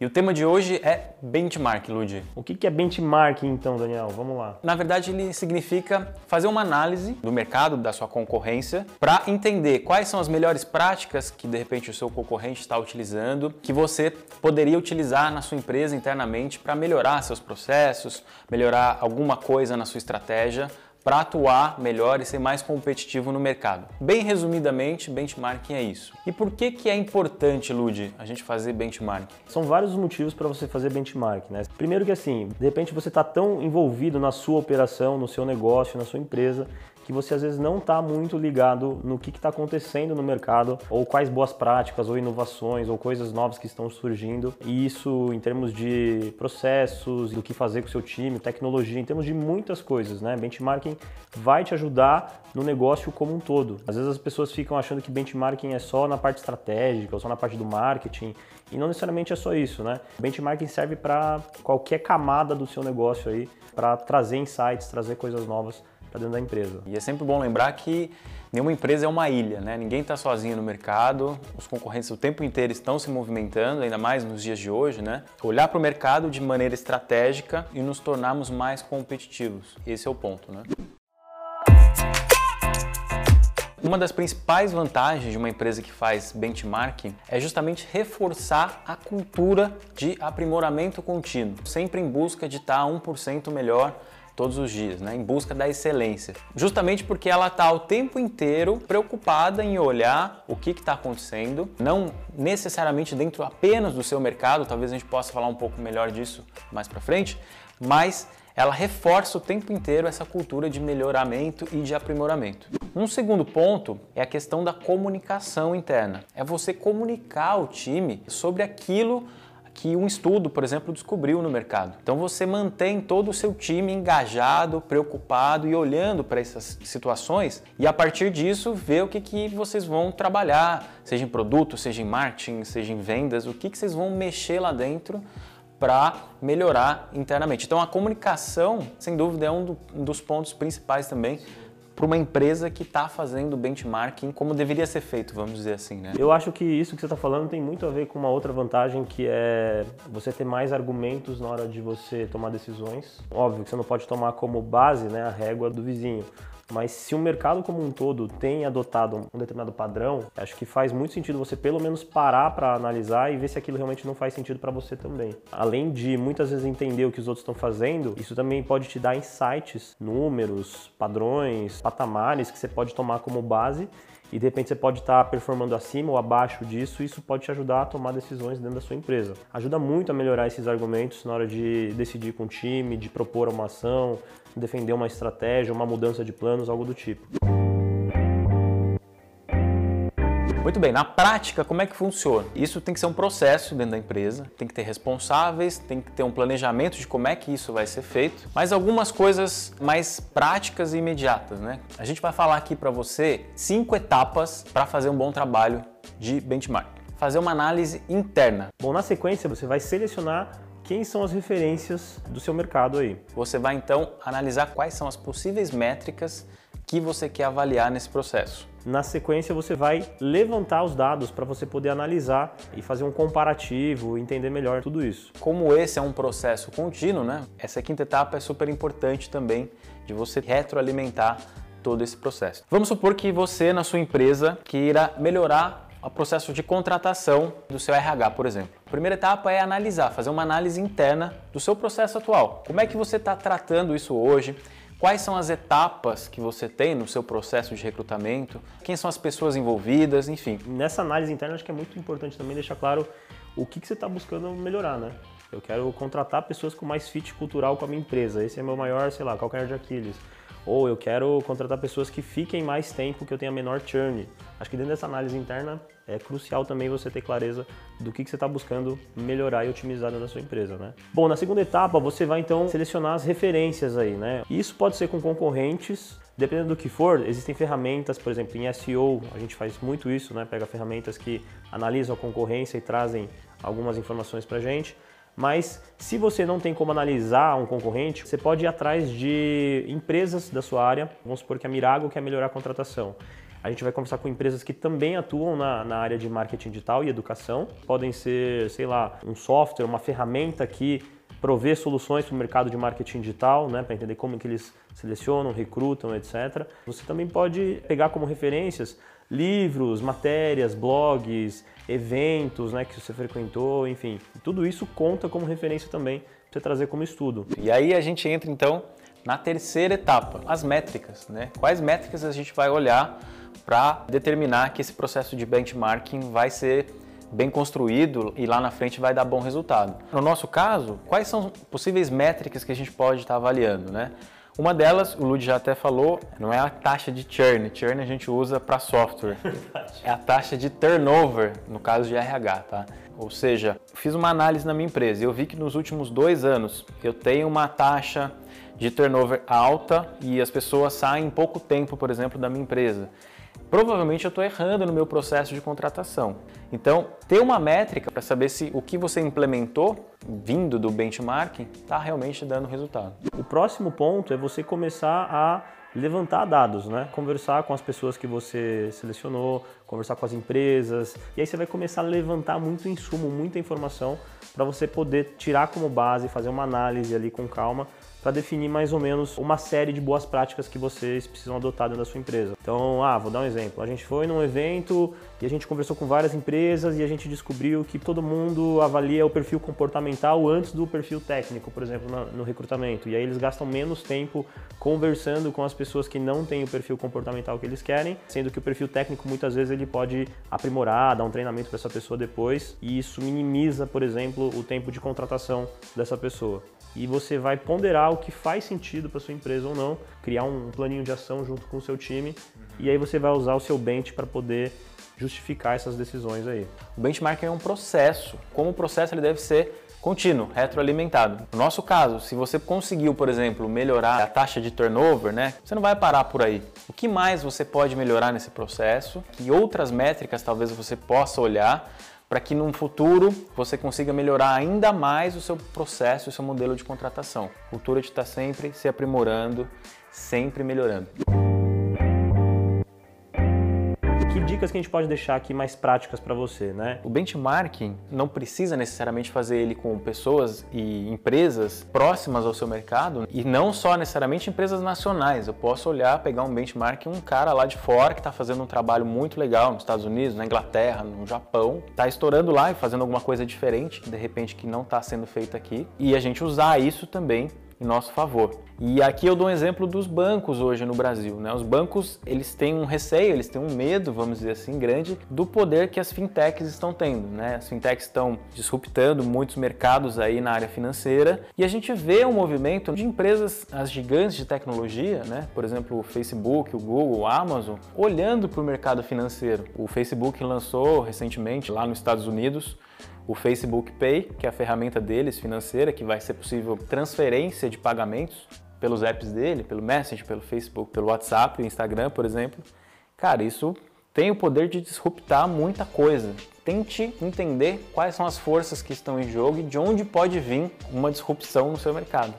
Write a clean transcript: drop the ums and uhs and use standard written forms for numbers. E o tema de hoje é benchmark, Ludi. O que é benchmark então, Daniel? Vamos lá. Na verdade, ele significa fazer uma análise do mercado, da sua concorrência, para entender quais são as melhores práticas que, de repente, o seu concorrente está utilizando, que você poderia utilizar na sua empresa internamente para melhorar seus processos, melhorar alguma coisa na sua estratégia, para atuar melhor e ser mais competitivo no mercado. Bem resumidamente, benchmarking é isso. E por que é importante, Ludi, a gente fazer benchmarking? São vários motivos para você fazer benchmarking, né? Primeiro que assim, de repente você está tão envolvido na sua operação, no seu negócio, na sua empresa, que você às vezes não está muito ligado no que está acontecendo no mercado, ou quais boas práticas, ou inovações, ou coisas novas que estão surgindo. E isso em termos de processos, do que fazer com o seu time, tecnologia, em termos de muitas coisas, né? Benchmarking vai te ajudar no negócio como um todo. Às vezes as pessoas ficam achando que benchmarking é só na parte estratégica ou só na parte do marketing, e não necessariamente é só isso, né? Benchmarking serve para qualquer camada do seu negócio aí, para trazer insights, trazer coisas novas para dentro da empresa. E é sempre bom lembrar que nenhuma empresa é uma ilha, né? Ninguém está sozinho no mercado, os concorrentes o tempo inteiro estão se movimentando, ainda mais nos dias de hoje, né? Olhar para o mercado de maneira estratégica e nos tornarmos mais competitivos. Esse é o ponto, né? Uma das principais vantagens de uma empresa que faz benchmarking é justamente reforçar a cultura de aprimoramento contínuo, sempre em busca de estar 1% melhor todos os dias, né? Em busca da excelência. Justamente porque ela está o tempo inteiro preocupada em olhar o que está acontecendo, não necessariamente dentro apenas do seu mercado, talvez a gente possa falar um pouco melhor disso mais para frente, mas ela reforça o tempo inteiro essa cultura de melhoramento e de aprimoramento. Um segundo ponto é a questão da comunicação interna. É você comunicar ao time sobre aquilo que um estudo, por exemplo, descobriu no mercado. Então você mantém todo o seu time engajado, preocupado e olhando para essas situações e a partir disso ver o que vocês vão trabalhar, seja em produto, seja em marketing, seja em vendas, o que vocês vão mexer lá dentro para melhorar internamente. Então a comunicação, sem dúvida, é um dos pontos principais também para uma empresa que está fazendo benchmarking como deveria ser feito, vamos dizer assim, né? Eu acho que isso que você está falando tem muito a ver com uma outra vantagem, que é você ter mais argumentos na hora de você tomar decisões. Óbvio que você não pode tomar como base, né, a régua do vizinho, mas se o mercado como um todo tem adotado um determinado padrão, acho que faz muito sentido você pelo menos parar para analisar e ver se aquilo realmente não faz sentido para você também. Além de muitas vezes entender o que os outros estão fazendo, isso também pode te dar insights, números, padrões, patamares que você pode tomar como base e de repente você pode estar performando acima ou abaixo disso, e isso pode te ajudar a tomar decisões dentro da sua empresa. Ajuda muito a melhorar esses argumentos na hora de decidir com o time, de propor uma ação, defender uma estratégia, uma mudança de planos, algo do tipo. Muito bem, na prática, como é que funciona? Isso tem que ser um processo dentro da empresa, tem que ter responsáveis, tem que ter um planejamento de como é que isso vai ser feito, mas algumas coisas mais práticas e imediatas, né? A gente vai falar aqui para você 5 etapas para fazer um bom trabalho de benchmark. Fazer uma análise interna. Bom, na sequência você vai selecionar quem são as referências do seu mercado aí. Você vai então analisar quais são as possíveis métricas que você quer avaliar nesse processo. Na sequência você vai levantar os dados para você poder analisar e fazer um comparativo, entender melhor tudo isso. Como esse é um processo contínuo, né? Essa quinta etapa é super importante também, de você retroalimentar todo esse processo. Vamos supor que você, na sua empresa, queira melhorar o processo de contratação do seu RH, por exemplo. A primeira etapa é analisar, fazer uma análise interna do seu processo atual. Como é que você está tratando isso hoje? Quais são as etapas que você tem no seu processo de recrutamento? Quem são as pessoas envolvidas? Enfim. Nessa análise interna, acho que é muito importante também deixar claro o que você está buscando melhorar, né? Eu quero contratar pessoas com mais fit cultural com a minha empresa. Esse é meu maior, sei lá, calcanhar de Aquiles. Ou eu quero contratar pessoas que fiquem mais tempo, que eu tenha menor churn. Acho que dentro dessa análise interna é crucial também você ter clareza do que você está buscando melhorar e otimizar dentro da sua empresa, né? Bom, na segunda etapa você vai então selecionar as referências aí, né? Isso pode ser com concorrentes, dependendo do que for. Existem ferramentas, por exemplo, em SEO, a gente faz muito isso, né? Pega ferramentas que analisam a concorrência e trazem algumas informações pra gente. Mas se você não tem como analisar um concorrente, você pode ir atrás de empresas da sua área. Vamos supor que a Mirago quer melhorar a contratação. A gente vai conversar com empresas que também atuam na área de marketing digital e educação. Podem ser, sei lá, um software, uma ferramenta que provê soluções para o mercado de marketing digital, né, para entender como que eles selecionam, recrutam, etc. Você também pode pegar como referências livros, matérias, blogs, eventos, né, que você frequentou, enfim. Tudo isso conta como referência também para você trazer como estudo. E aí a gente entra então na terceira etapa, as métricas, né? Quais métricas a gente vai olhar para determinar que esse processo de benchmarking vai ser bem construído e lá na frente vai dar bom resultado. No nosso caso, quais são possíveis métricas que a gente pode estar avaliando, né? Uma delas, o Lud já até falou, não é a taxa de churn. Churn a gente usa para software. É a taxa de turnover, no caso de RH, tá? Ou seja, fiz uma análise na minha empresa e eu vi que nos últimos 2 anos eu tenho uma taxa de turnover alta e as pessoas saem em pouco tempo, por exemplo, da minha empresa. Provavelmente eu estou errando no meu processo de contratação. Então, ter uma métrica para saber se o que você implementou, vindo do benchmarking, está realmente dando resultado. O próximo ponto é você começar a levantar dados, né? Conversar com as pessoas que você selecionou, conversar com as empresas, e aí você vai começar a levantar muito insumo, muita informação, para você poder tirar como base, fazer uma análise ali com calma, para definir mais ou menos uma série de boas práticas que vocês precisam adotar dentro da sua empresa. Então, vou dar um exemplo. A gente foi num evento e a gente conversou com várias empresas e a gente descobriu que todo mundo avalia o perfil comportamental antes do perfil técnico, por exemplo, no recrutamento. E aí eles gastam menos tempo conversando com as pessoas que não têm o perfil comportamental que eles querem, sendo que o perfil técnico muitas vezes ele pode aprimorar, dar um treinamento para essa pessoa depois, e isso minimiza, por exemplo, o tempo de contratação dessa pessoa. E você vai ponderar o que faz sentido para sua empresa ou não, criar um planinho de ação junto com o seu time, e aí você vai usar o seu bench para poder justificar essas decisões aí. O benchmarking é um processo. Como o processo ele deve ser contínuo, retroalimentado. No nosso caso, se você conseguiu, por exemplo, melhorar a taxa de turnover, né, você não vai parar por aí. O que mais você pode melhorar nesse processo? Que outras métricas talvez você possa olhar para que no futuro você consiga melhorar ainda mais o seu processo, o seu modelo de contratação. A cultura de estar sempre se aprimorando, sempre melhorando. Que dicas que a gente pode deixar aqui mais práticas para você, né? O benchmarking não precisa necessariamente fazer ele com pessoas e empresas próximas ao seu mercado e não só necessariamente empresas nacionais. Eu posso olhar, pegar um benchmarking, um cara lá de fora que está fazendo um trabalho muito legal nos Estados Unidos, na Inglaterra, no Japão, está estourando lá e fazendo alguma coisa diferente, de repente que não está sendo feita aqui, e a gente usar isso também em nosso favor. E aqui eu dou um exemplo dos bancos hoje no Brasil, né? Os bancos, eles têm um receio, eles têm um medo, vamos dizer assim, grande do poder que as fintechs estão tendo, né? As fintechs estão disruptando muitos mercados aí na área financeira e a gente vê um movimento de empresas, as gigantes de tecnologia, né? Por exemplo, o Facebook, o Google, a Amazon, olhando para o mercado financeiro. O Facebook lançou recentemente lá nos Estados Unidos o Facebook Pay, que é a ferramenta deles financeira, que vai ser possível transferência de pagamentos pelos apps dele, pelo Messenger, pelo Facebook, pelo WhatsApp, Instagram, por exemplo. Cara, isso tem o poder de disruptar muita coisa. Tente entender quais são as forças que estão em jogo e de onde pode vir uma disrupção no seu mercado.